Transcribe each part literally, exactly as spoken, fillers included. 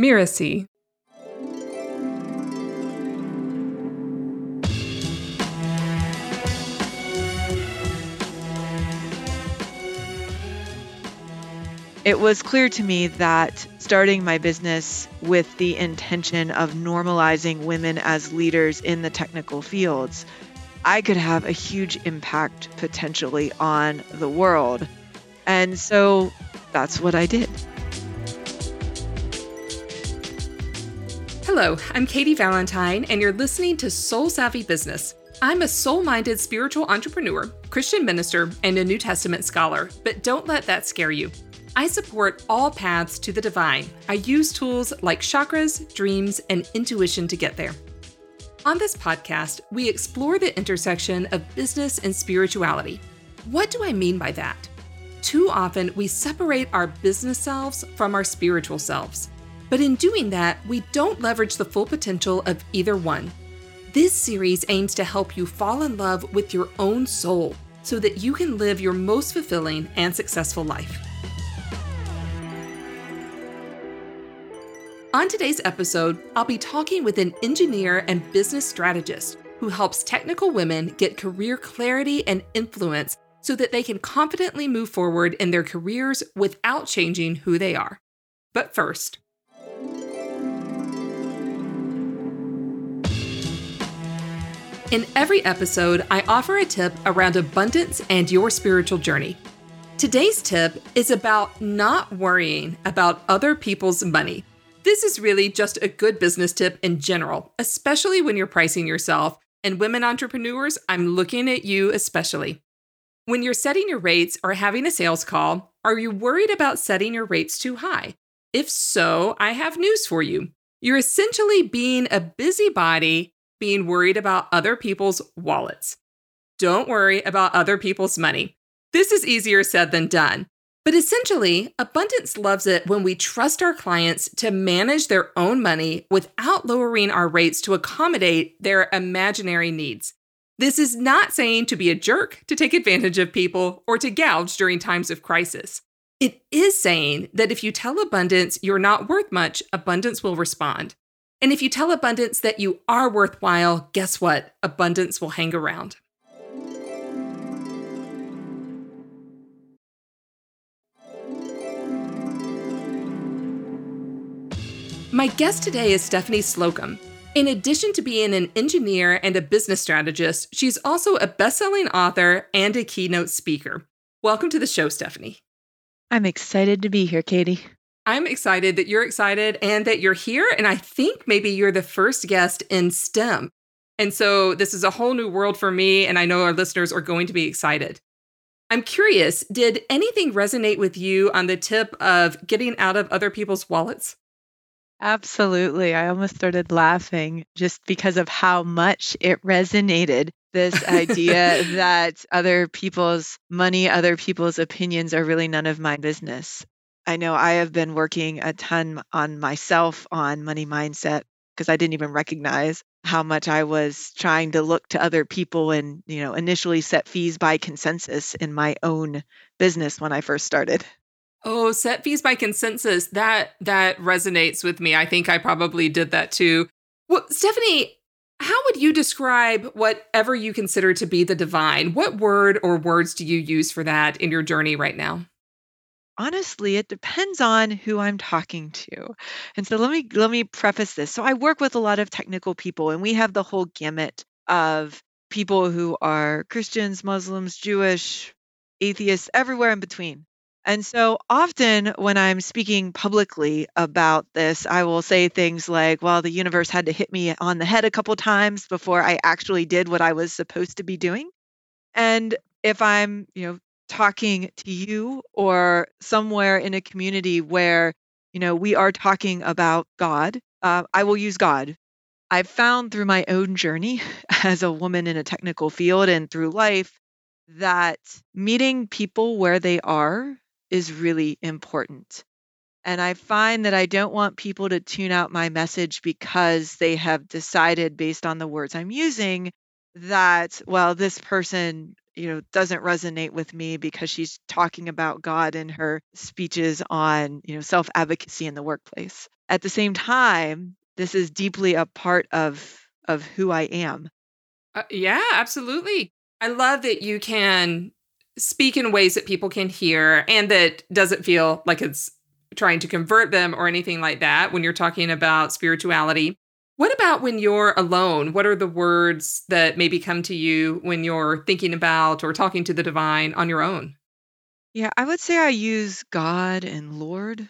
Miracy. It was clear to me that starting my business with the intention of normalizing women as leaders in the technical fields, I could have a huge impact potentially on the world. And so that's what I did. Hello, I'm Katie Valentine, and you're listening to Soul Savvy Business. I'm a soul-minded spiritual entrepreneur, Christian minister, and a New Testament scholar, but don't let that scare you. I support all paths to the divine. I use tools like chakras, dreams, and intuition to get there. On this podcast, we explore the intersection of business and spirituality. What do I mean by that? Too often, we separate our business selves from our spiritual selves. But in doing that, we don't leverage the full potential of either one. This series aims to help you fall in love with your own soul so that you can live your most fulfilling and successful life. On today's episode, I'll be talking with an engineer and business strategist who helps technical women get career clarity and influence so that they can confidently move forward in their careers without changing who they are. But first, in every episode, I offer a tip around abundance and your spiritual journey. Today's tip is about not worrying about other people's money. This is really just a good business tip in general, especially when you're pricing yourself. And women entrepreneurs, I'm looking at you especially. When you're setting your rates or having a sales call, are you worried about setting your rates too high? If so, I have news for you. You're essentially being a busybody, being worried about other people's wallets. Don't worry about other people's money. This is easier said than done. But essentially, abundance loves it when we trust our clients to manage their own money without lowering our rates to accommodate their imaginary needs. This is not saying to be a jerk, to take advantage of people, or to gouge during times of crisis. It is saying that if you tell abundance you're not worth much, abundance will respond. And if you tell abundance that you are worthwhile, guess what? Abundance will hang around. My guest today is Stephanie Slocum. In addition to being an engineer and a business strategist, she's also a best-selling author and a keynote speaker. Welcome to the show, Stephanie. I'm excited to be here, Katie. I'm excited that you're excited and that you're here, and I think maybe you're the first guest in STEM. And so this is a whole new world for me, and I know our listeners are going to be excited. I'm curious, did anything resonate with you on the tip of getting out of other people's wallets? Absolutely. I almost started laughing just because of how much it resonated. This idea that other people's money, other people's opinions are really none of my business. I know I have been working a ton on myself on money mindset because I didn't even recognize how much I was trying to look to other people and, you know, initially set fees by consensus in my own business when I first started. Oh, set fees by consensus. That that resonates with me. I think I probably did that too. Well, Stephanie, how would you describe whatever you consider to be the divine? What word or words do you use for that in your journey right now? Honestly, it depends on who I'm talking to. And so let me let me preface this. So I work with a lot of technical people, and we have the whole gamut of people who are Christians, Muslims, Jewish, atheists, everywhere in between. And so often when I'm speaking publicly about this, I will say things like, well, the universe had to hit me on the head a couple times before I actually did what I was supposed to be doing. And if I'm, you know, talking to you or somewhere in a community where, you know, we are talking about God, uh, I will use God. I've found through my own journey as a woman in a technical field and through life that meeting people where they are is really important. And I find that I don't want people to tune out my message because they have decided based on the words I'm using that, well, this person, you know, doesn't resonate with me because she's talking about God in her speeches on, you know, self-advocacy in the workplace. At the same time, this is deeply a part of of who I am. Uh, yeah, absolutely. I love that you can speak in ways that people can hear and that doesn't feel like it's trying to convert them or anything like that when you're talking about spirituality. What about when you're alone? What are the words that maybe come to you when you're thinking about or talking to the divine on your own? Yeah, I would say I use God and Lord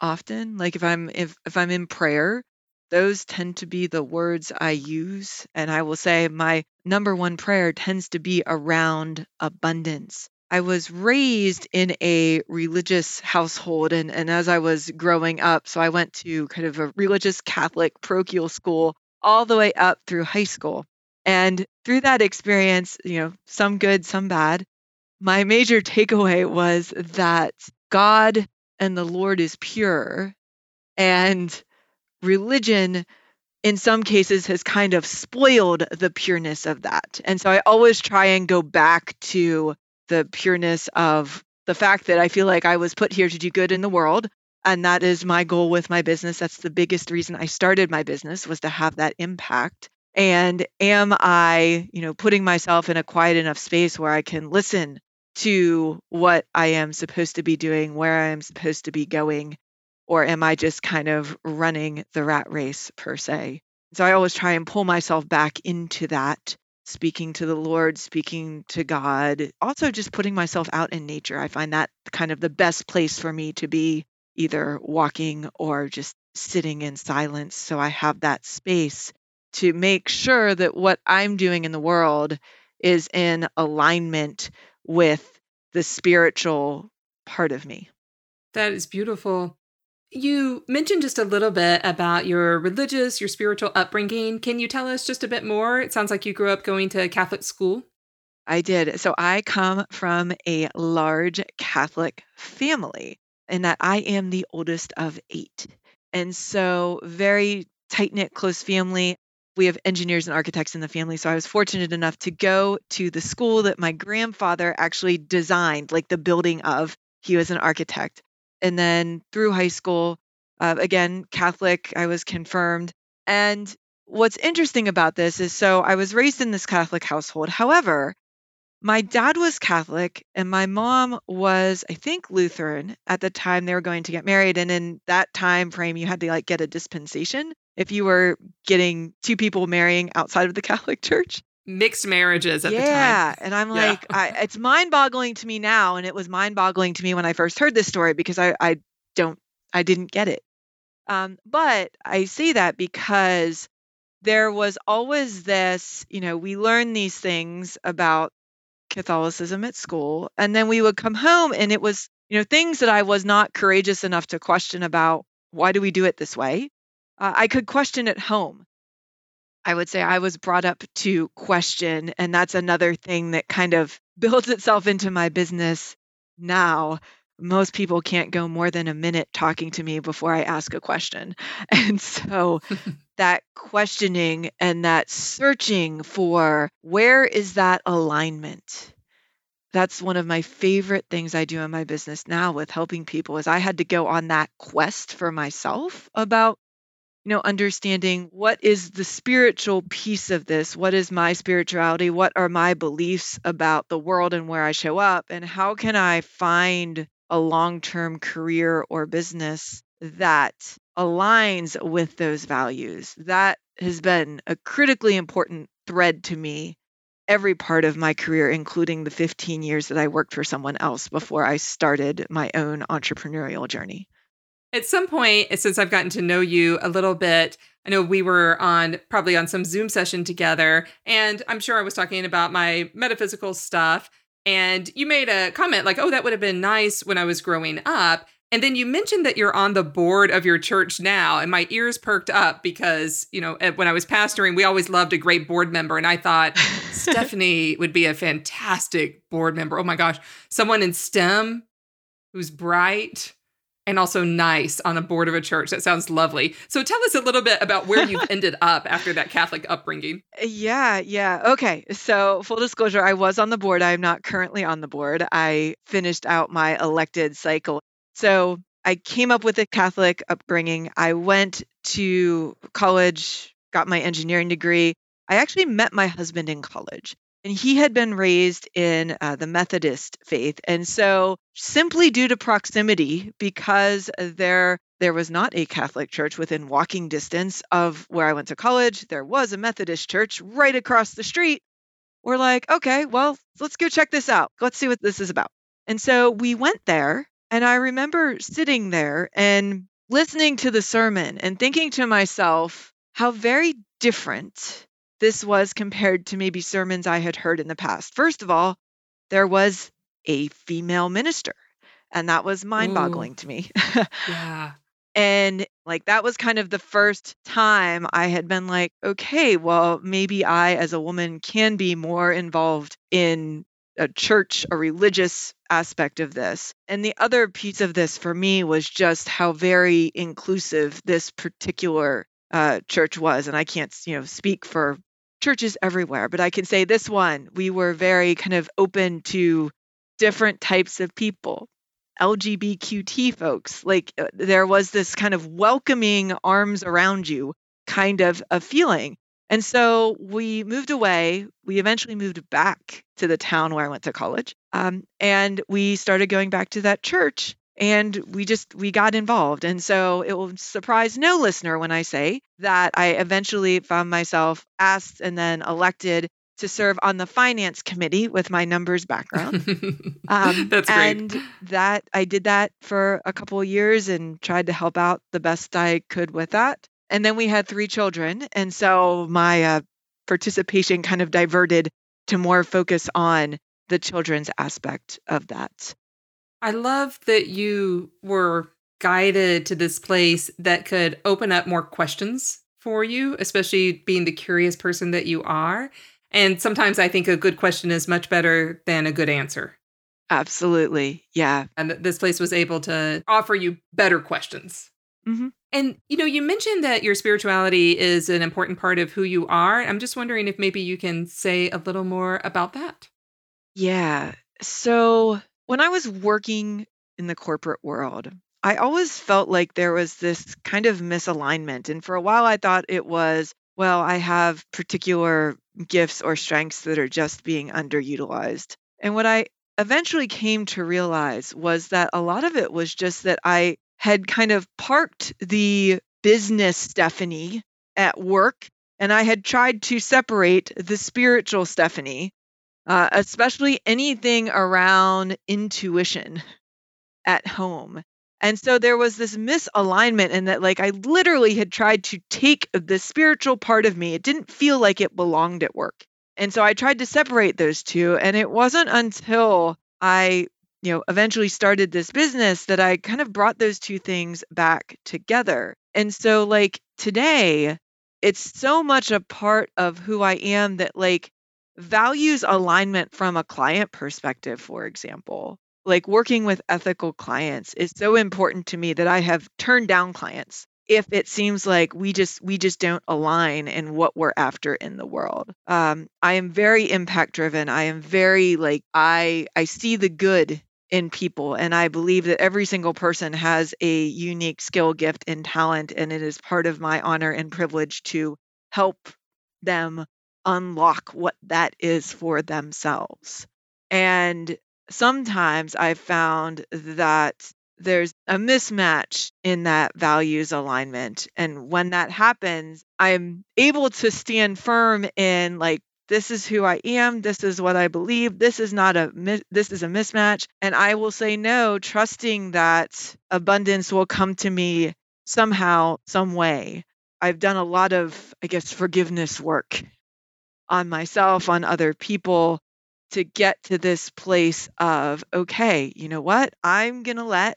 often. Like if I'm if, if I'm in prayer, those tend to be the words I use. And I will say my number one prayer tends to be around abundance. I was raised in a religious household, and, and as I was growing up, so I went to kind of a religious Catholic parochial school all the way up through high school. And through that experience, you know, some good, some bad, my major takeaway was that God and the Lord is pure, and religion in some cases has kind of spoiled the pureness of that. And so I always try and go back to the pureness of the fact that I feel like I was put here to do good in the world. And that is my goal with my business. That's the biggest reason I started my business, was to have that impact. And am I, you know, putting myself in a quiet enough space where I can listen to what I am supposed to be doing, where I am supposed to be going, or am I just kind of running the rat race per se? So I always try and pull myself back into that, speaking to the Lord, speaking to God, also just putting myself out in nature. I find that kind of the best place for me to be, either walking or just sitting in silence. So I have that space to make sure that what I'm doing in the world is in alignment with the spiritual part of me. That is beautiful. You mentioned just a little bit about your religious, your spiritual upbringing. Can you tell us just a bit more? It sounds like you grew up going to Catholic school. I did. So I come from a large Catholic family in that I am the oldest of eight. And so very tight-knit, close family. We have engineers and architects in the family. So I was fortunate enough to go to the school that my grandfather actually designed, like the building of. He was an architect. And then through high school, uh, again, Catholic, I was confirmed. And what's interesting about this is, so I was raised in this Catholic household. However, my dad was Catholic and my mom was, I think, Lutheran at the time they were going to get married. And in that time frame, you had to like get a dispensation if you were getting two people marrying outside of the Catholic Church. Mixed marriages at yeah. the time. Yeah. And I'm like, yeah. I, it's mind boggling to me now. And it was mind boggling to me when I first heard this story because I, I don't, I didn't get it. Um, but I say that because there was always this, you know, we learn these things about Catholicism at school, and then we would come home and it was, you know, things that I was not courageous enough to question about, why do we do it this way? Uh, I could question at home. I would say I was brought up to question, and that's another thing that kind of builds itself into my business now. Most people can't go more than a minute talking to me before I ask a question. And so that questioning and that searching for where is that alignment? That's one of my favorite things I do in my business now with helping people is I had to go on that quest for myself about You know, understanding what is the spiritual piece of this? What is my spirituality? What are my beliefs about the world and where I show up? And how can I find a long-term career or business that aligns with those values? That has been a critically important thread to me every part of my career, including the fifteen years that I worked for someone else before I started my own entrepreneurial journey. At some point, since I've gotten to know you a little bit, I know we were on probably on some Zoom session together, and I'm sure I was talking about my metaphysical stuff. And you made a comment like, oh, that would have been nice when I was growing up. And then you mentioned that you're on the board of your church now. And my ears perked up because, you know, when I was pastoring, we always loved a great board member. And I thought Stephanie would be a fantastic board member. Oh, my gosh. Someone in STEM who's bright. And also nice on a board of a church. That sounds lovely. So tell us a little bit about where you ended up after that Catholic upbringing. Yeah, yeah. Okay. So full disclosure, I was on the board. I'm not currently on the board. I finished out my elected cycle. So I came up with a Catholic upbringing. I went to college, got my engineering degree. I actually met my husband in college, and he had been raised in uh, the Methodist faith. And so simply due to proximity, because there there was not a Catholic church within walking distance of where I went to college, there was a Methodist church right across the street. We're like, okay, well, let's go check this out. Let's see what this is about. And so we went there, and I remember sitting there and listening to the sermon and thinking to myself how very different this was compared to maybe sermons I had heard in the past. First of all, there was a female minister, and that was mind-boggling Ooh. to me. Yeah. And like, that was kind of the first time I had been like, okay, well, maybe I as a woman can be more involved in a church, a religious aspect of this. And the other piece of this for me was just how very inclusive this particular uh, church was. And I can't, you know, speak for churches everywhere, but I can say this one, we were very kind of open to different types of people. L G B T Q folks, like uh, there was this kind of welcoming arms around you kind of a feeling. And so we moved away. We eventually moved back to the town where I went to college. Um, and we started going back to that church, and we just, we got involved. And so it will surprise no listener when I say that I eventually found myself asked and then elected to serve on the finance committee with my numbers background. Um, That's great. And that I did that for a couple of years and tried to help out the best I could with that. And then we had three children. And so my uh, participation kind of diverted to more focus on the children's aspect of that. I love that you were guided to this place that could open up more questions for you, especially being the curious person that you are. And sometimes I think a good question is much better than a good answer. Absolutely. Yeah. And this place was able to offer you better questions. Mm-hmm. And, you know, you mentioned that your spirituality is an important part of who you are. I'm just wondering if maybe you can say a little more about that. Yeah. So when I was working in the corporate world, I always felt like there was this kind of misalignment. And for a while, I thought it was, well, I have particular gifts or strengths that are just being underutilized. And what I eventually came to realize was that a lot of it was just that I had kind of parked the business Stephanie at work, and I had tried to separate the spiritual Stephanie, uh, especially anything around intuition at home. And so there was this misalignment in that, like, I literally had tried to take the spiritual part of me. It didn't feel like it belonged at work. And so I tried to separate those two. And it wasn't until I, you know, eventually started this business that I kind of brought those two things back together. And so, like, today, it's so much a part of who I am that, like, values alignment from a client perspective, for example. Like, working with ethical clients is so important to me that I have turned down clients if it seems like we just we just don't align in what we're after in the world. Um, I am very impact driven. I am very like I I see the good in people, and I believe that every single person has a unique skill, gift, and talent, and it is part of my honor and privilege to help them unlock what that is for themselves. And sometimes I've found that there's a mismatch in that values alignment. And when that happens, I'm able to stand firm in, like, this is who I am. This is what I believe. This is not a, this is a mismatch. And I will say no, trusting that abundance will come to me somehow, some way. I've done a lot of, I guess, forgiveness work on myself, on other people, to get to this place of, okay, you know what? I'm going to let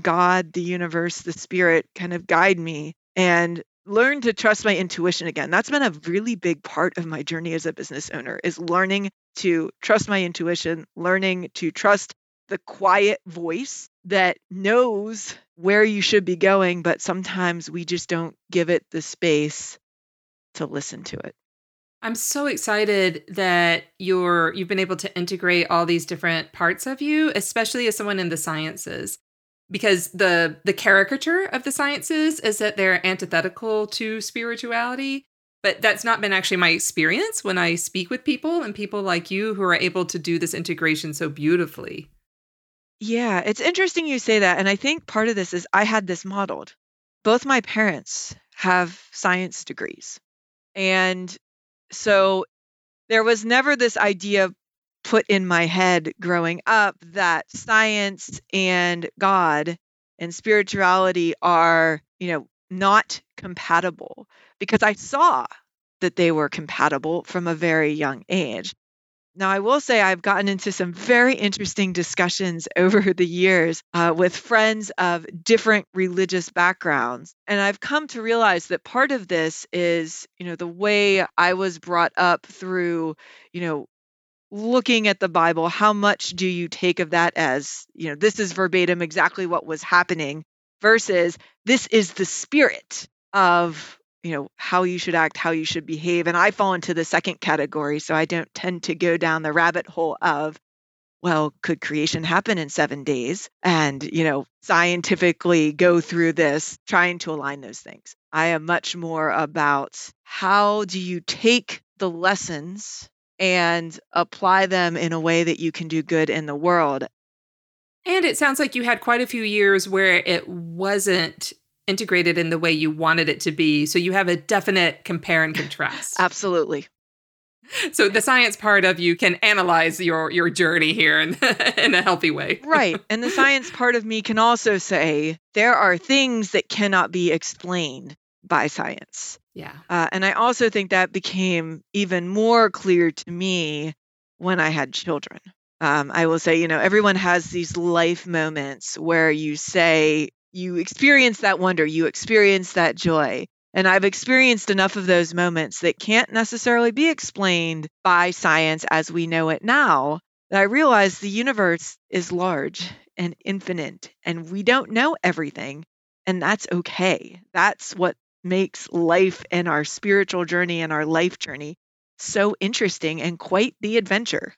God, the universe, the spirit kind of guide me and learn to trust my intuition again. That's been a really big part of my journey as a business owner, is learning to trust my intuition, learning to trust the quiet voice that knows where you should be going, but sometimes we just don't give it the space to listen to it. I'm so excited that you're, you've been able to integrate all these different parts of you, especially as someone in the sciences. because the the caricature of the sciences is that they're antithetical to spirituality. But that's not been actually my experience when I speak with people and people like you who are able to do this integration so beautifully. Yeah, it's interesting you say that. And I think part of this is I had this modeled. Both my parents have science degrees. And so there was never this idea put in my head growing up that science and God and spirituality are, you know, not compatible, because I saw that they were compatible from a very young age. Now, I will say I've gotten into some very interesting discussions over the years uh, with friends of different religious backgrounds. And I've come to realize that part of this is, you know, the way I was brought up through, you know, looking at the Bible. How much do you take of that as, you know, this is verbatim exactly what was happening, versus this is the spirit of, you know, how you should act, how you should behave. And I fall into the second category. So I don't tend to go down the rabbit hole of, well, could creation happen in seven days? And, you know, scientifically go through this, trying to align those things. I am much more about how do you take the lessons and apply them in a way that you can do good in the world. And it sounds like you had quite a few years where it wasn't integrated in the way you wanted it to be. So you have a definite compare and contrast. Absolutely. So the science part of you can analyze your, your journey here in, in a healthy way. Right. And the science part of me can also say there are things that cannot be explained by science. Yeah. Uh, and I also think that became even more clear to me when I had children. Um, I will say, you know, everyone has these life moments where you say, you experience that wonder, you experience that joy. And I've experienced enough of those moments that can't necessarily be explained by science as we know it now, that I realize the universe is large and infinite, and we don't know everything. And that's okay. That's what makes life and our spiritual journey and our life journey so interesting and quite the adventure.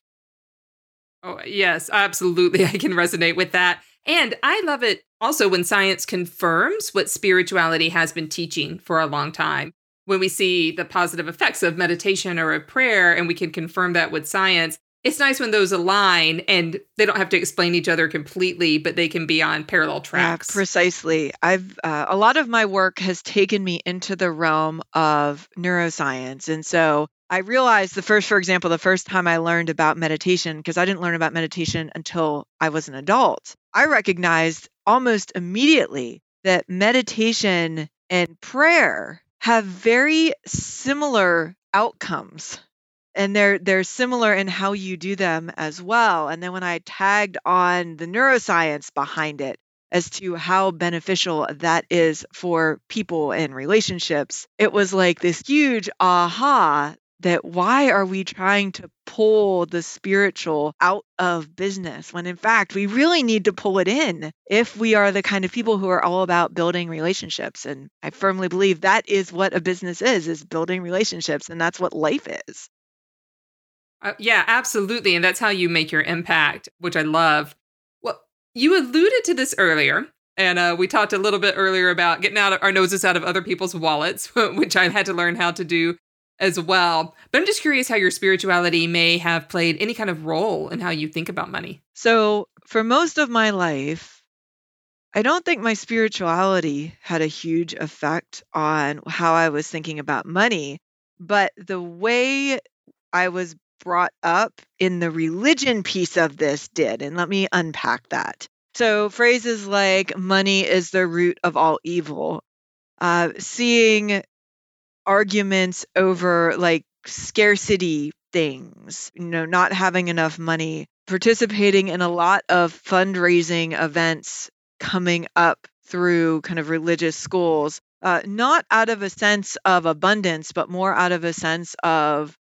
Oh, yes, absolutely. I can resonate with that. And I love it also when science confirms what spirituality has been teaching for a long time. When we see the positive effects of meditation or a prayer, and we can confirm that with science, it's nice when those align and they don't have to explain each other completely, but they can be on parallel tracks. Yeah, precisely. I've uh, a lot of my work has taken me into the realm of neuroscience. And so I realized the first, for example, the first time I learned about meditation, because I didn't learn about meditation until I was an adult, I recognized almost immediately that meditation and prayer have very similar outcomes. And they're they're similar in how you do them as well. And then when I tagged on the neuroscience behind it as to how beneficial that is for people and relationships, it was like this huge aha. That why are we trying to pull the spiritual out of business when in fact we really need to pull it in if we are the kind of people who are all about building relationships. And I firmly believe that is what a business is, is building relationships. And that's what life is. Uh, yeah, absolutely. And that's how you make your impact, which I love. Well, you alluded to this earlier. And uh, we talked a little bit earlier about getting out of our noses out of other people's wallets, which I had to learn how to do as well. But I'm just curious how your spirituality may have played any kind of role in how you think about money. So for most of my life, I don't think my spirituality had a huge effect on how I was thinking about money, but the way I was brought up in the religion piece of this did. And let me unpack that. So phrases like money is the root of all evil, uh, seeing arguments over like scarcity things, you know, not having enough money, participating in a lot of fundraising events coming up through kind of religious schools, uh, not out of a sense of abundance, but more out of a sense of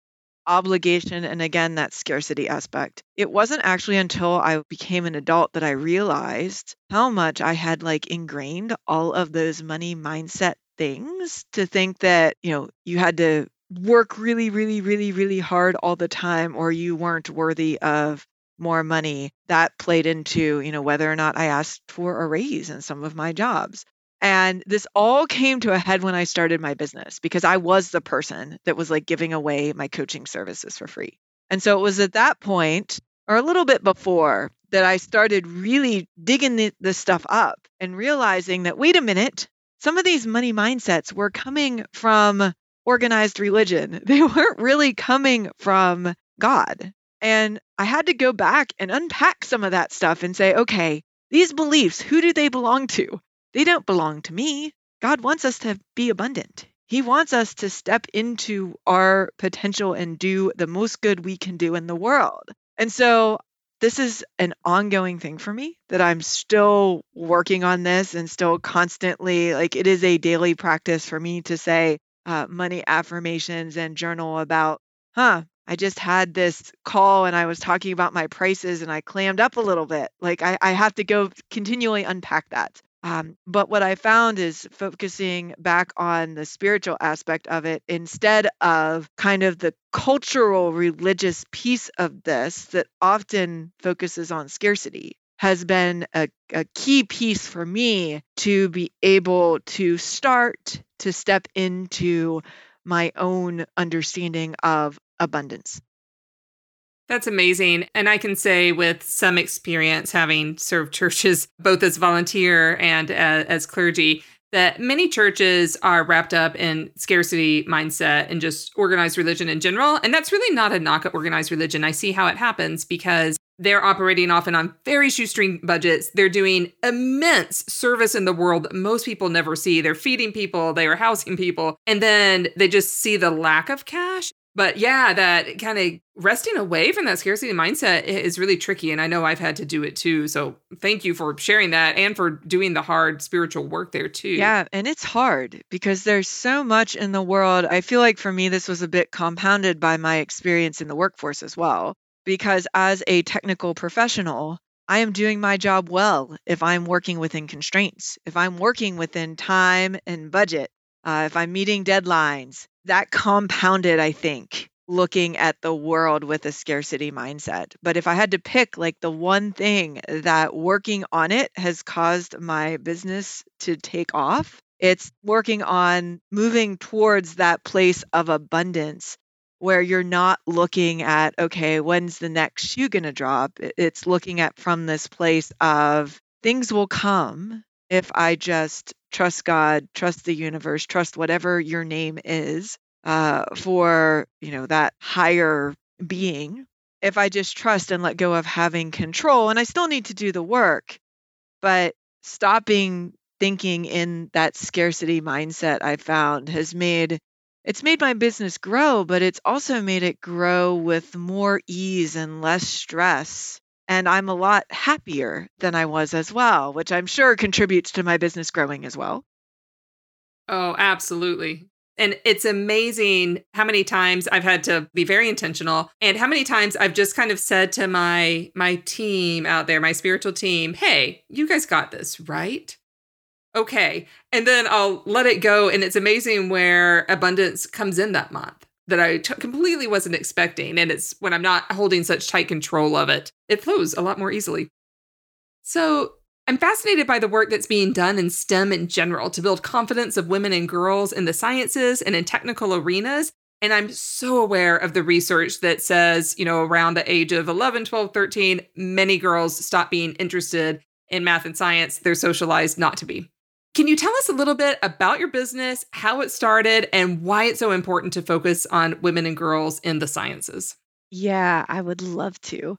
obligation. And again, that scarcity aspect. It wasn't actually until I became an adult that I realized how much I had like ingrained all of those money mindset things to think that, you know, you had to work really, really, really, really hard all the time, or you weren't worthy of more money. That played into, you know, whether or not I asked for a raise in some of my jobs. And this all came to a head when I started my business, because I was the person that was like giving away my coaching services for free. And so it was at that point, or a little bit before, that I started really digging the, this stuff up and realizing that, wait a minute, some of these money mindsets were coming from organized religion. They weren't really coming from God. And I had to go back and unpack some of that stuff and say, okay, these beliefs, who do they belong to? They don't belong to me. God wants us to be abundant. He wants us to step into our potential and do the most good we can do in the world. And so this is an ongoing thing for me, that I'm still working on this and still constantly, like, it is a daily practice for me to say uh, money affirmations and journal about, huh, I just had this call and I was talking about my prices and I clammed up a little bit. Like I, I have to go continually unpack that. Um, but what I found is focusing back on the spiritual aspect of it instead of kind of the cultural religious piece of this that often focuses on scarcity has been a, a key piece for me to be able to start to step into my own understanding of abundance. That's amazing. And I can say with some experience, having served churches, both as volunteer and as, as clergy, that many churches are wrapped up in scarcity mindset and just organized religion in general. And that's really not a knock at organized religion. I see how it happens because they're operating often on very shoestring budgets. They're doing immense service in the world that most people never see. They're feeding people, they are housing people, and then they just see the lack of cash. But yeah, that kind of resting away from that scarcity mindset is really tricky. And I know I've had to do it too. So thank you for sharing that and for doing the hard spiritual work there too. Yeah. And it's hard because there's so much in the world. I feel like for me, this was a bit compounded by my experience in the workforce as well, because as a technical professional, I am doing my job well if I'm working within constraints, if I'm working within time and budget, uh, if I'm meeting deadlines. That compounded, I think, looking at the world with a scarcity mindset. But if I had to pick like the one thing that working on it has caused my business to take off, it's working on moving towards that place of abundance where you're not looking at, okay, when's the next shoe going to drop? It's looking at from this place of things will come if I just trust God, trust the universe, trust whatever your name is uh, for, you know, that higher being. If I just trust and let go of having control, and I still need to do the work, but stopping thinking in that scarcity mindset I found has made, it's made my business grow, but it's also made it grow with more ease and less stress. And I'm a lot happier than I was as well, which I'm sure contributes to my business growing as well. Oh, absolutely. And it's amazing how many times I've had to be very intentional and how many times I've just kind of said to my my team out there, my spiritual team, hey, you guys got this, right? Okay. And then I'll let it go. And it's amazing where abundance comes in that month that I t- completely wasn't expecting. And it's when I'm not holding such tight control of it, it flows a lot more easily. So I'm fascinated by the work that's being done in STEM in general to build confidence of women and girls in the sciences and in technical arenas. And I'm so aware of the research that says, you know, around the age of eleven, twelve, thirteen, many girls stop being interested in math and science. They're socialized not to be. Can you tell us a little bit about your business, how it started, and why it's so important to focus on women and girls in the sciences? Yeah, I would love to.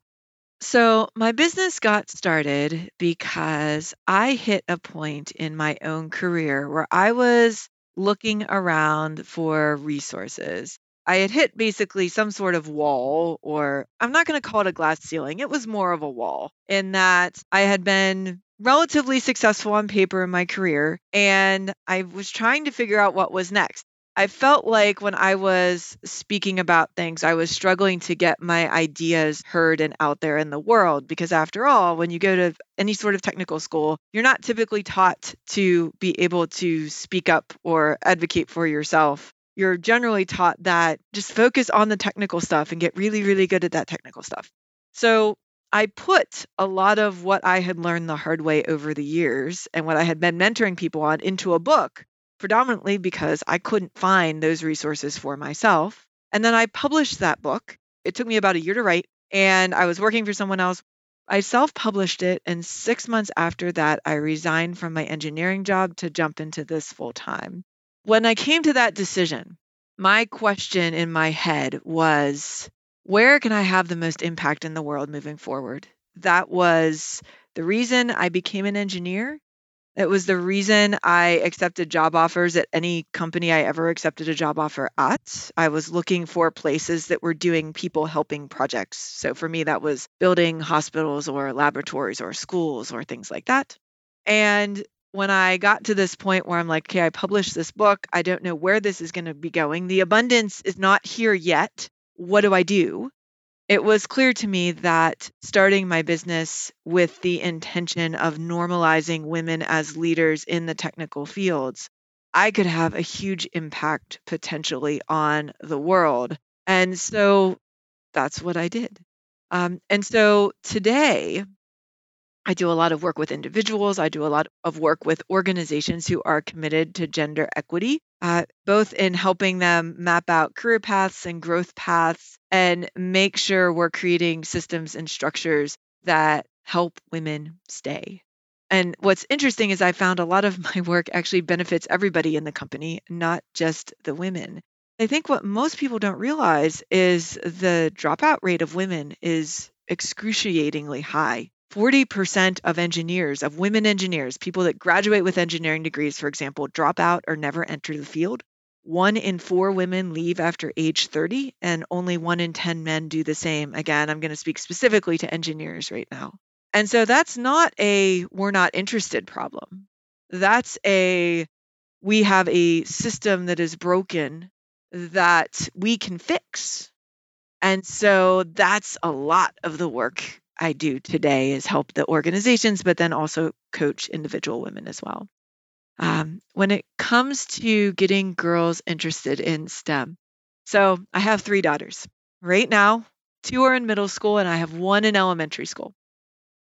So my business got started because I hit a point in my own career where I was looking around for resources. I had hit basically some sort of wall, or I'm not going to call it a glass ceiling. It was more of a wall in that I had been relatively successful on paper in my career, and I was trying to figure out what was next. I felt like when I was speaking about things, I was struggling to get my ideas heard and out there in the world, because after all, when you go to any sort of technical school, you're not typically taught to be able to speak up or advocate for yourself. You're generally taught that just focus on the technical stuff and get really, really good at that technical stuff. So I put a lot of what I had learned the hard way over the years and what I had been mentoring people on into a book, predominantly because I couldn't find those resources for myself. And then I published that book. It took me about a year to write, and I was working for someone else. I self-published it, and six months after that, I resigned from my engineering job to jump into this full-time. When I came to that decision, my question in my head was, where can I have the most impact in the world moving forward? That was the reason I became an engineer. It was the reason I accepted job offers at any company I ever accepted a job offer at. I was looking for places that were doing people helping projects. So for me, that was building hospitals or laboratories or schools or things like that. And when I got to this point where I'm like, okay, I published this book. I don't know where this is going to be going. The abundance is not here yet. What do I do? It was clear to me that starting my business with the intention of normalizing women as leaders in the technical fields, I could have a huge impact potentially on the world. And so that's what I did. Um, and so today, I do a lot of work with individuals. I do a lot of work with organizations who are committed to gender equity, uh, both in helping them map out career paths and growth paths and make sure we're creating systems and structures that help women stay. And what's interesting is I found a lot of my work actually benefits everybody in the company, not just the women. I think what most people don't realize is the dropout rate of women is excruciatingly high. forty percent of engineers, of women engineers, people that graduate with engineering degrees, for example, drop out or never enter the field. One in four women leave after age thirty, and only one in ten men do the same. Again, I'm going to speak specifically to engineers right now. And so that's not a we're not interested problem. That's a we have a system that is broken that we can fix. And so that's a lot of the work I do today is help the organizations, but then also coach individual women as well. Um, when it comes to getting girls interested in STEM. So I have three daughters right now, two are in middle school and I have one in elementary school.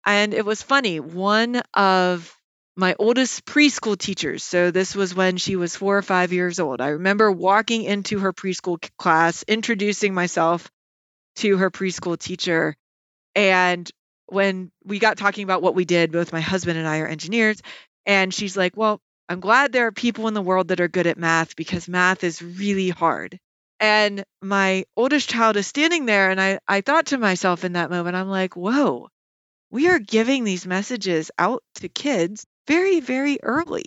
And it was funny, one of my oldest preschool teachers, so this was when she was four or five years old. I remember walking into her preschool class, introducing myself to her preschool teacher. And when we got talking about what we did, both my husband and I are engineers. And she's like, well, I'm glad there are people in the world that are good at math because math is really hard. And my oldest child is standing there. And I, I thought to myself in that moment, I'm like, whoa, we are giving these messages out to kids very, very early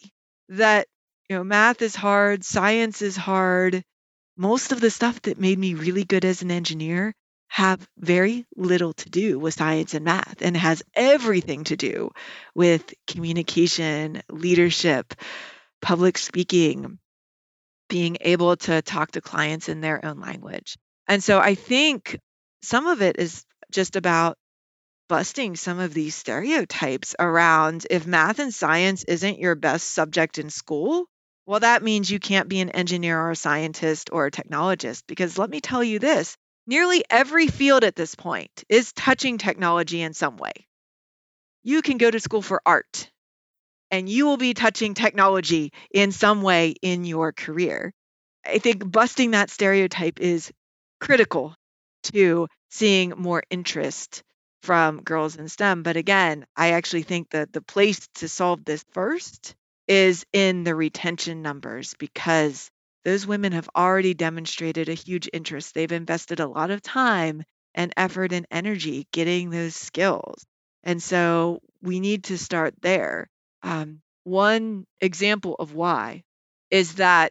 that, you know, math is hard, science is hard. Most of the stuff that made me really good as an engineer have very little to do with science and math and has everything to do with communication, leadership, public speaking, being able to talk to clients in their own language. And so I think some of it is just about busting some of these stereotypes around if math and science isn't your best subject in school, well, that means you can't be an engineer or a scientist or a technologist. Because let me tell you this, nearly every field at this point is touching technology in some way. You can go to school for art, and you will be touching technology in some way in your career. I think busting that stereotype is critical to seeing more interest from girls in STEM. But again, I actually think that the place to solve this first is in the retention numbers because those women have already demonstrated a huge interest. They've invested a lot of time and effort and energy getting those skills. And so we need to start there. Um, one example of why is that,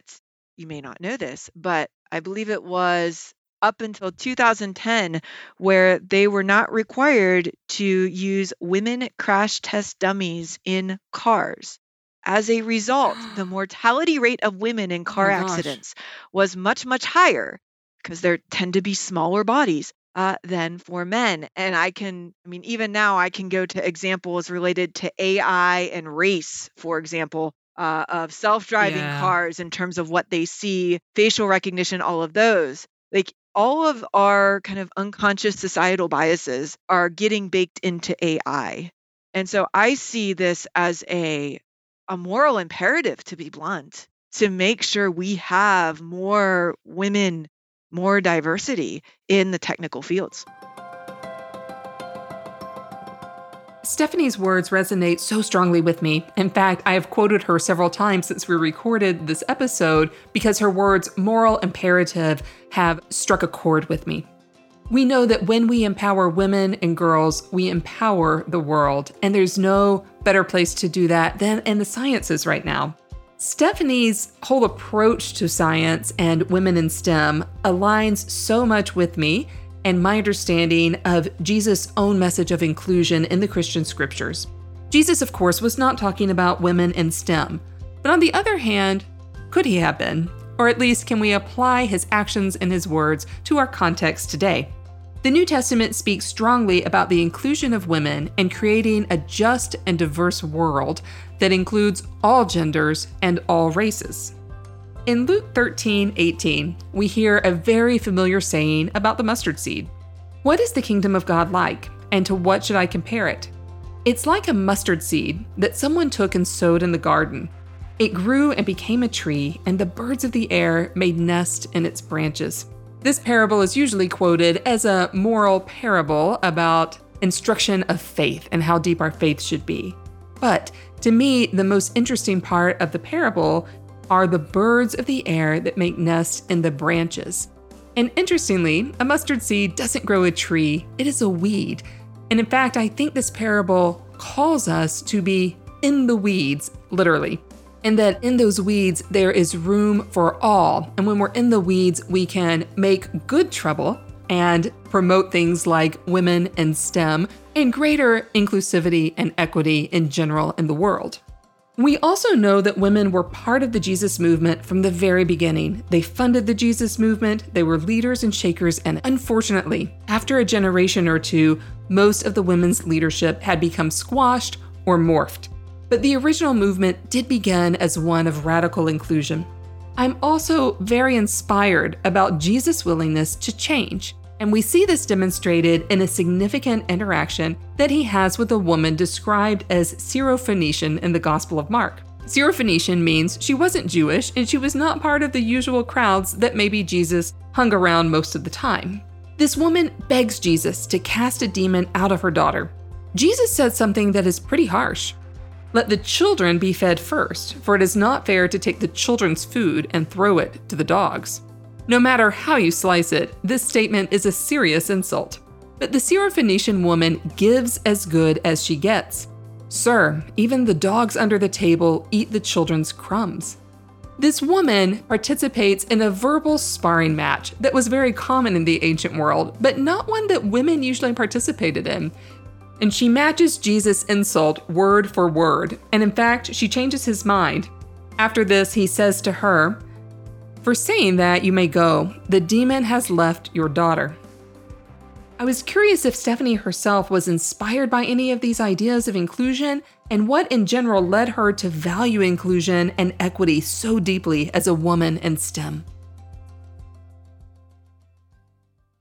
you may not know this, but I believe it was up until two thousand ten where they were not required to use women crash test dummies in cars. As a result, the mortality rate of women in car oh accidents gosh. was much, much higher because there tend to be smaller bodies uh, than for men. And I can, I mean, even now I can go to examples related to A I and race, for example, uh, of self-driving yeah. cars in terms of what they see, facial recognition, all of those. Like all of our kind of unconscious societal biases are getting baked into A I. And so I see this as a, a moral imperative, to be blunt, to make sure we have more women, more diversity in the technical fields. Stephanie's words resonate so strongly with me. In fact, I have quoted her several times since we recorded this episode because her words, moral imperative, have struck a chord with me. We know that when we empower women and girls, we empower the world, and there's no better place to do that than in the sciences right now. Stephanie's whole approach to science and women in STEM aligns so much with me and my understanding of Jesus' own message of inclusion in the Christian scriptures. Jesus, of course, was not talking about women in STEM, but on the other hand, could he have been? Or at least can we apply his actions and his words to our context today? The New Testament speaks strongly about the inclusion of women and creating a just and diverse world that includes all genders and all races. In Luke thirteen eighteen, we hear a very familiar saying about the mustard seed. What is the kingdom of God like, and to what should I compare it? It's like a mustard seed that someone took and sowed in the garden. It grew and became a tree, and the birds of the air made nests in its branches. This parable is usually quoted as a moral parable about instruction of faith and how deep our faith should be. But to me, the most interesting part of the parable are the birds of the air that make nests in the branches. And interestingly, a mustard seed doesn't grow a tree, it is a weed. And in fact, I think this parable calls us to be in the weeds, literally. And that in those weeds, there is room for all. And when we're in the weeds, we can make good trouble and promote things like women in STEM and greater inclusivity and equity in general in the world. We also know that women were part of the Jesus movement from the very beginning. They funded the Jesus movement, they were leaders and shakers, and unfortunately, after a generation or two, most of the women's leadership had become squashed or morphed. But the original movement did begin as one of radical inclusion. I'm also very inspired about Jesus' willingness to change, and we see this demonstrated in a significant interaction that he has with a woman described as Syrophoenician in the Gospel of Mark. Syrophoenician means she wasn't Jewish and she was not part of the usual crowds that maybe Jesus hung around most of the time. This woman begs Jesus to cast a demon out of her daughter. Jesus said something that is pretty harsh. Let the children be fed first, for it is not fair to take the children's food and throw it to the dogs. No matter how you slice it, this statement is a serious insult. But the Syrophoenician woman gives as good as she gets. Sir, even the dogs under the table eat the children's crumbs. This woman participates in a verbal sparring match that was very common in the ancient world, but not one that women usually participated in. And she matches Jesus' insult word for word, and in fact, she changes his mind. After this, he says to her, "For saying that, you may go. The demon has left your daughter." I was curious if Stephanie herself was inspired by any of these ideas of inclusion and what in general led her to value inclusion and equity so deeply as a woman in STEM.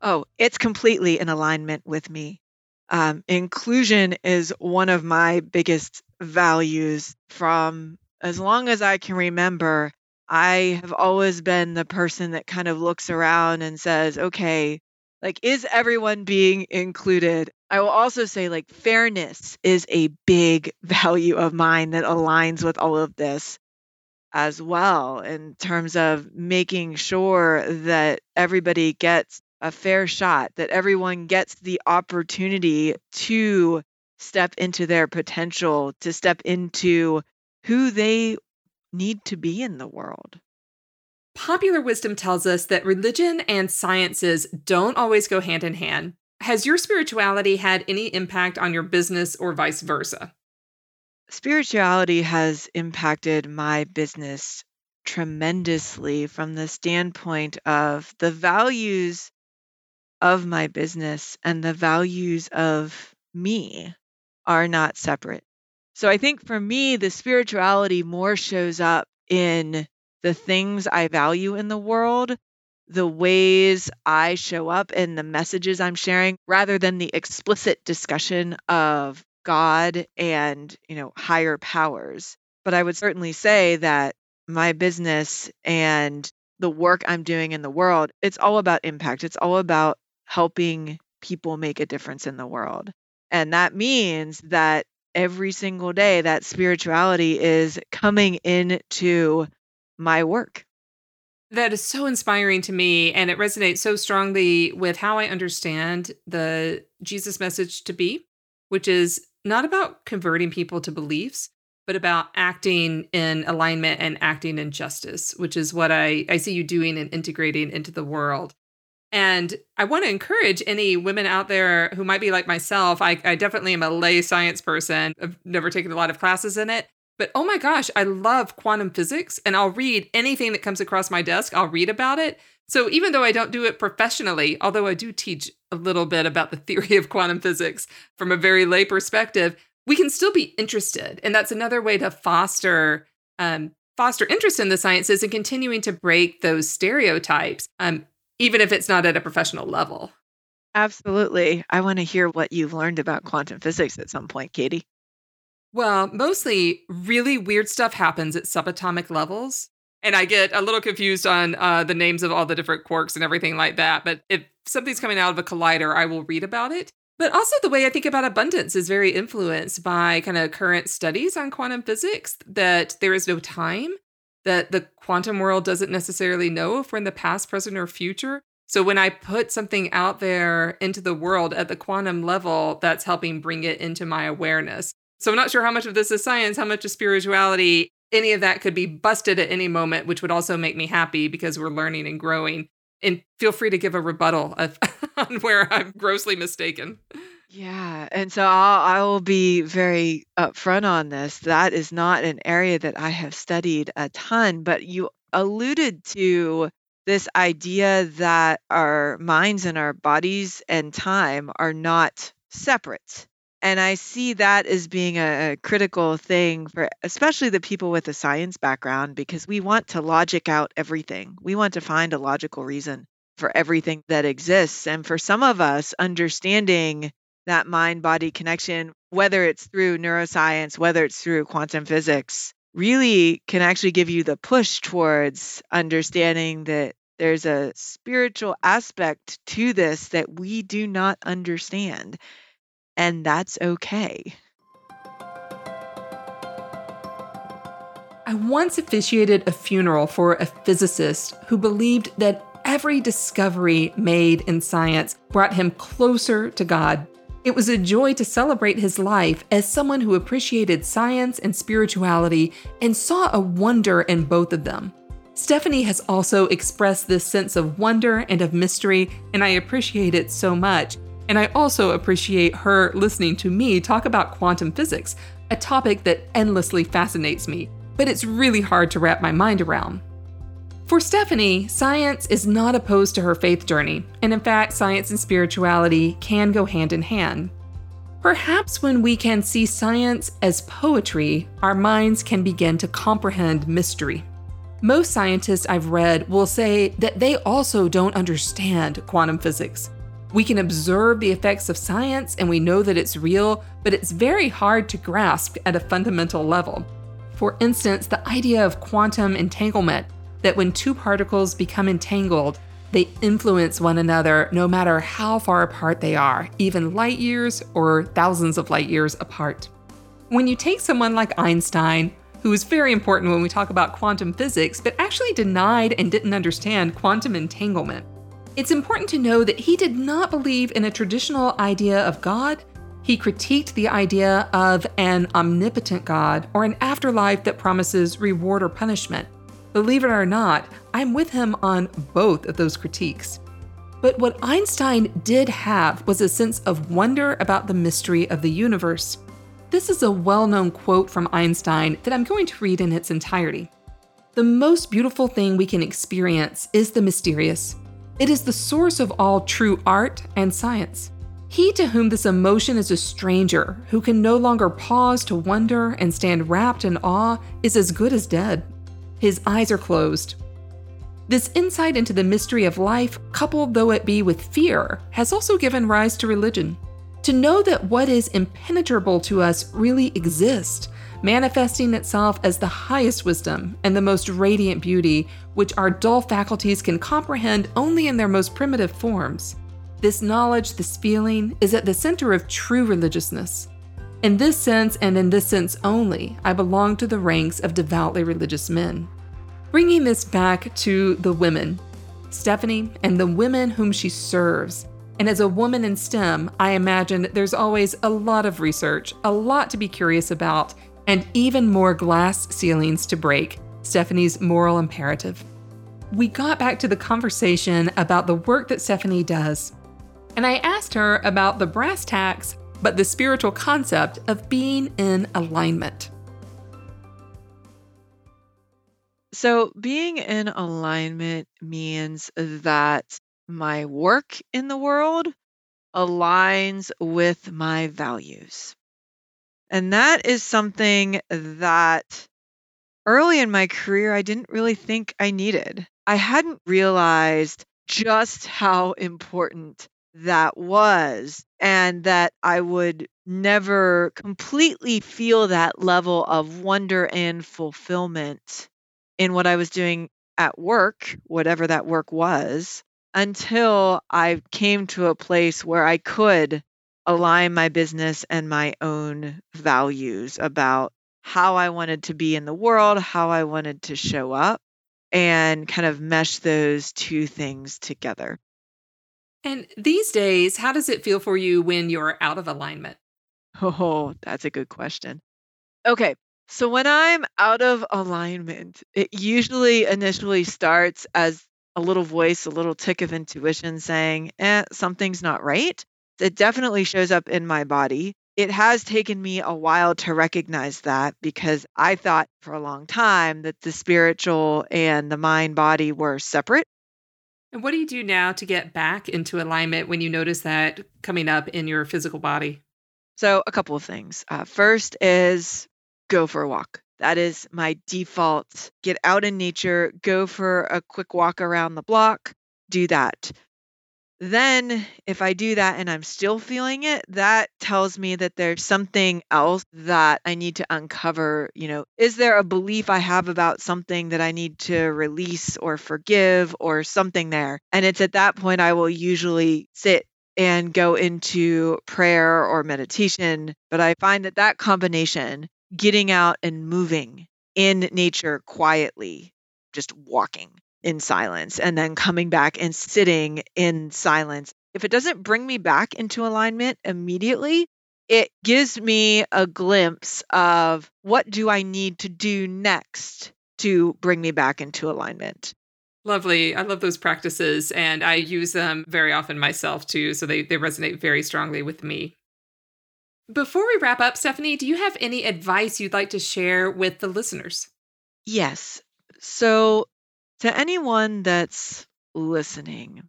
Oh, it's completely in alignment with me. Um, inclusion is one of my biggest values from as long as I can remember. I have always been the person that kind of looks around and says, okay, like, is everyone being included? I will also say, like, fairness is a big value of mine that aligns with all of this as well, in terms of making sure that everybody gets a fair shot, that everyone gets the opportunity to step into their potential, to step into who they need to be in the world. Popular wisdom tells us that religion and sciences don't always go hand in hand. Has your spirituality had any impact on your business or vice versa? Spirituality has impacted my business tremendously from the standpoint of the values of my business and the values of me are not separate. So I think for me, the spirituality more shows up in the things I value in the world the ways I show up and the messages I'm sharing rather than the explicit discussion of God and, you know, higher powers. But I would certainly say that my business and the work I'm doing in the world, it's all about impact. It's all about helping people make a difference in the world. And that means that every single day, that spirituality is coming into my work. That is so inspiring to me, and it resonates so strongly with how I understand the Jesus message to be, which is not about converting people to beliefs, but about acting in alignment and acting in justice, which is what I, I see you doing and integrating into the world. And I want to encourage any women out there who might be like myself. I, I definitely am a lay science person. I've never taken a lot of classes in it. But oh my gosh, I love quantum physics, and I'll read anything that comes across my desk. I'll read about it. So even though I don't do it professionally, although I do teach a little bit about the theory of quantum physics from a very lay perspective, we can still be interested. And that's another way to foster um, foster interest in the sciences and continuing to break those stereotypes, um, even if it's not at a professional level. Absolutely. I want to hear what you've learned about quantum physics at some point, Katie. Well, mostly really weird stuff happens at subatomic levels. And I get a little confused on uh, the names of all the different quarks and everything like that. But if something's coming out of a collider, I will read about it. But also the way I think about abundance is very influenced by kind of current studies on quantum physics, that there is no time, that the quantum world doesn't necessarily know if we're in the past, present, or future. So when I put something out there into the world at the quantum level, that's helping bring it into my awareness. So I'm not sure how much of this is science, how much is spirituality. Any of that could be busted at any moment, which would also make me happy because we're learning and growing. And feel free to give a rebuttal of, on where I'm grossly mistaken. Yeah. And so I'll, I will be very upfront on this. That is not an area that I have studied a ton, but you alluded to this idea that our minds and our bodies and time are not separate. And I see that as being a, a critical thing for especially the people with a science background, because we want to logic out everything. We want to find a logical reason for everything that exists. And for some of us, understanding that mind-body connection, whether it's through neuroscience, whether it's through quantum physics, really can actually give you the push towards understanding that there's a spiritual aspect to this that we do not understand. And that's okay. I once officiated a funeral for a physicist who believed that every discovery made in science brought him closer to God. It was a joy to celebrate his life as someone who appreciated science and spirituality and saw a wonder in both of them. Stephanie has also expressed this sense of wonder and of mystery, and I appreciate it so much. And I also appreciate her listening to me talk about quantum physics, a topic that endlessly fascinates me, but it's really hard to wrap my mind around. For Stephanie, science is not opposed to her faith journey, and in fact, science and spirituality can go hand in hand. Perhaps when we can see science as poetry, our minds can begin to comprehend mystery. Most scientists I've read will say that they also don't understand quantum physics. We can observe the effects of science and we know that it's real, but it's very hard to grasp at a fundamental level. For instance, the idea of quantum entanglement, that when two particles become entangled, they influence one another no matter how far apart they are, even light years or thousands of light years apart. When you take someone like Einstein, who is very important when we talk about quantum physics, but actually denied and didn't understand quantum entanglement, it's important to know that he did not believe in a traditional idea of God. He critiqued the idea of an omnipotent God or an afterlife that promises reward or punishment. Believe it or not, I'm with him on both of those critiques. But what Einstein did have was a sense of wonder about the mystery of the universe. This is a well-known quote from Einstein that I'm going to read in its entirety. "The most beautiful thing we can experience is the mysterious. It is the source of all true art and science. He to whom this emotion is a stranger, who can no longer pause to wonder and stand wrapped in awe, is as good as dead. His eyes are closed." This insight into the mystery of life, coupled though it be with fear, has also given rise to religion. To know that what is impenetrable to us really exists, manifesting itself as the highest wisdom and the most radiant beauty, which our dull faculties can comprehend only in their most primitive forms. This knowledge, this feeling, is at the center of true religiousness. In this sense, and in this sense only, I belong to the ranks of devoutly religious men. Bringing this back to the women, Stephanie and the women whom she serves. And as a woman in STEM, I imagine there's always a lot of research, a lot to be curious about, and even more glass ceilings to break, Stephanie's moral imperative. We got back to the conversation about the work that Stephanie does, and I asked her about the brass tacks, but the spiritual concept of being in alignment. So being in alignment means that my work in the world aligns with my values. And that is something that early in my career, I didn't really think I needed. I hadn't realized just how important that was, and that I would never completely feel that level of wonder and fulfillment in what I was doing at work, whatever that work was, until I came to a place where I could align my business and my own values about how I wanted to be in the world, how I wanted to show up, and kind of mesh those two things together. And these days, how does it feel for you when you're out of alignment? Oh, that's a good question. Okay, so when I'm out of alignment, it usually initially starts as a little voice, a little tick of intuition saying, eh, something's not right. It definitely shows up in my body. It has taken me a while to recognize that, because I thought for a long time that the spiritual and the mind-body were separate. And what do you do now to get back into alignment when you notice that coming up in your physical body? So a couple of things. Uh, first is go for a walk. That is my default. Get out in nature, go for a quick walk around the block, do that. Then if I do that and I'm still feeling it, that tells me that there's something else that I need to uncover. You know, is there a belief I have about something that I need to release or forgive or something there? And it's at that point I will usually sit and go into prayer or meditation. But I find that that combination, getting out and moving in nature quietly, just walking in silence, and then coming back and sitting in silence. If it doesn't bring me back into alignment immediately, it gives me a glimpse of what do I need to do next to bring me back into alignment. Lovely. I love those practices, and I use them very often myself too, so they, they resonate very strongly with me. Before we wrap up, Stephanie, do you have any advice you'd like to share with the listeners? Yes. So to anyone that's listening,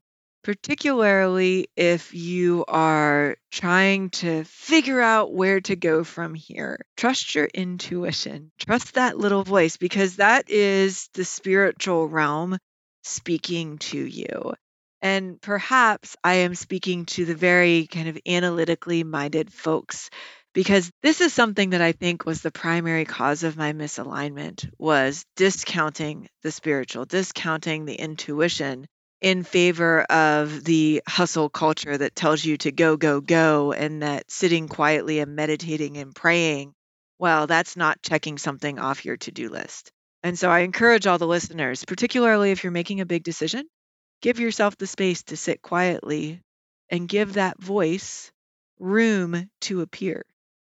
particularly if you are trying to figure out where to go from here, trust your intuition. Trust that little voice, because that is the spiritual realm speaking to you. And perhaps I am speaking to the very kind of analytically minded folks, because this is something that I think was the primary cause of my misalignment, was discounting the spiritual, discounting the intuition in favor of the hustle culture that tells you to go, go, go, and that sitting quietly and meditating and praying, well, that's not checking something off your to-do list. And so I encourage all the listeners, particularly if you're making a big decision, give yourself the space to sit quietly and give that voice room to appear.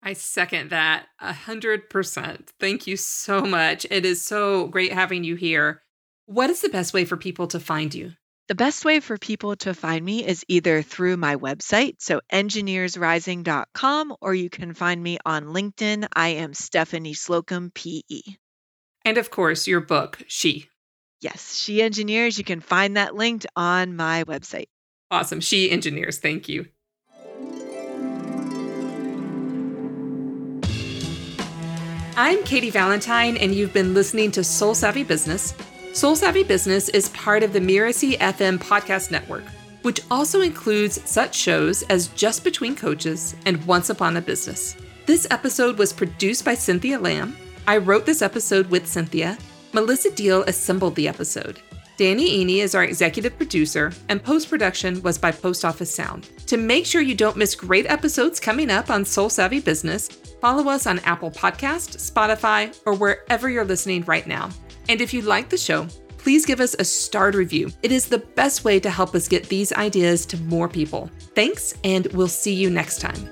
I second that a hundred percent. Thank you so much. It is so great having you here. What is the best way for people to find you? The best way for people to find me is either through my website, so engineers rising dot com, or you can find me on LinkedIn. I am Stephanie Slocum, P E. And of course, your book, She. Yes, She Engineers. You can find that linked on my website. Awesome. She Engineers. Thank you. I'm Katie Valentine, and you've been listening to Soul Savvy Business, Soul Savvy Business is part of the Miracy F M podcast network, which also includes such shows as Just Between Coaches and Once Upon a Business. This episode was produced by Cynthia Lamb. I wrote this episode with Cynthia. Melissa Deal assembled the episode. Danny Eaney is our executive producer, and post-production was by Post Office Sound. To make sure you don't miss great episodes coming up on Soul Savvy Business, follow us on Apple Podcasts, Spotify, or wherever you're listening right now. And if you like the show, please give us a starred review. It is the best way to help us get these ideas to more people. Thanks, and we'll see you next time.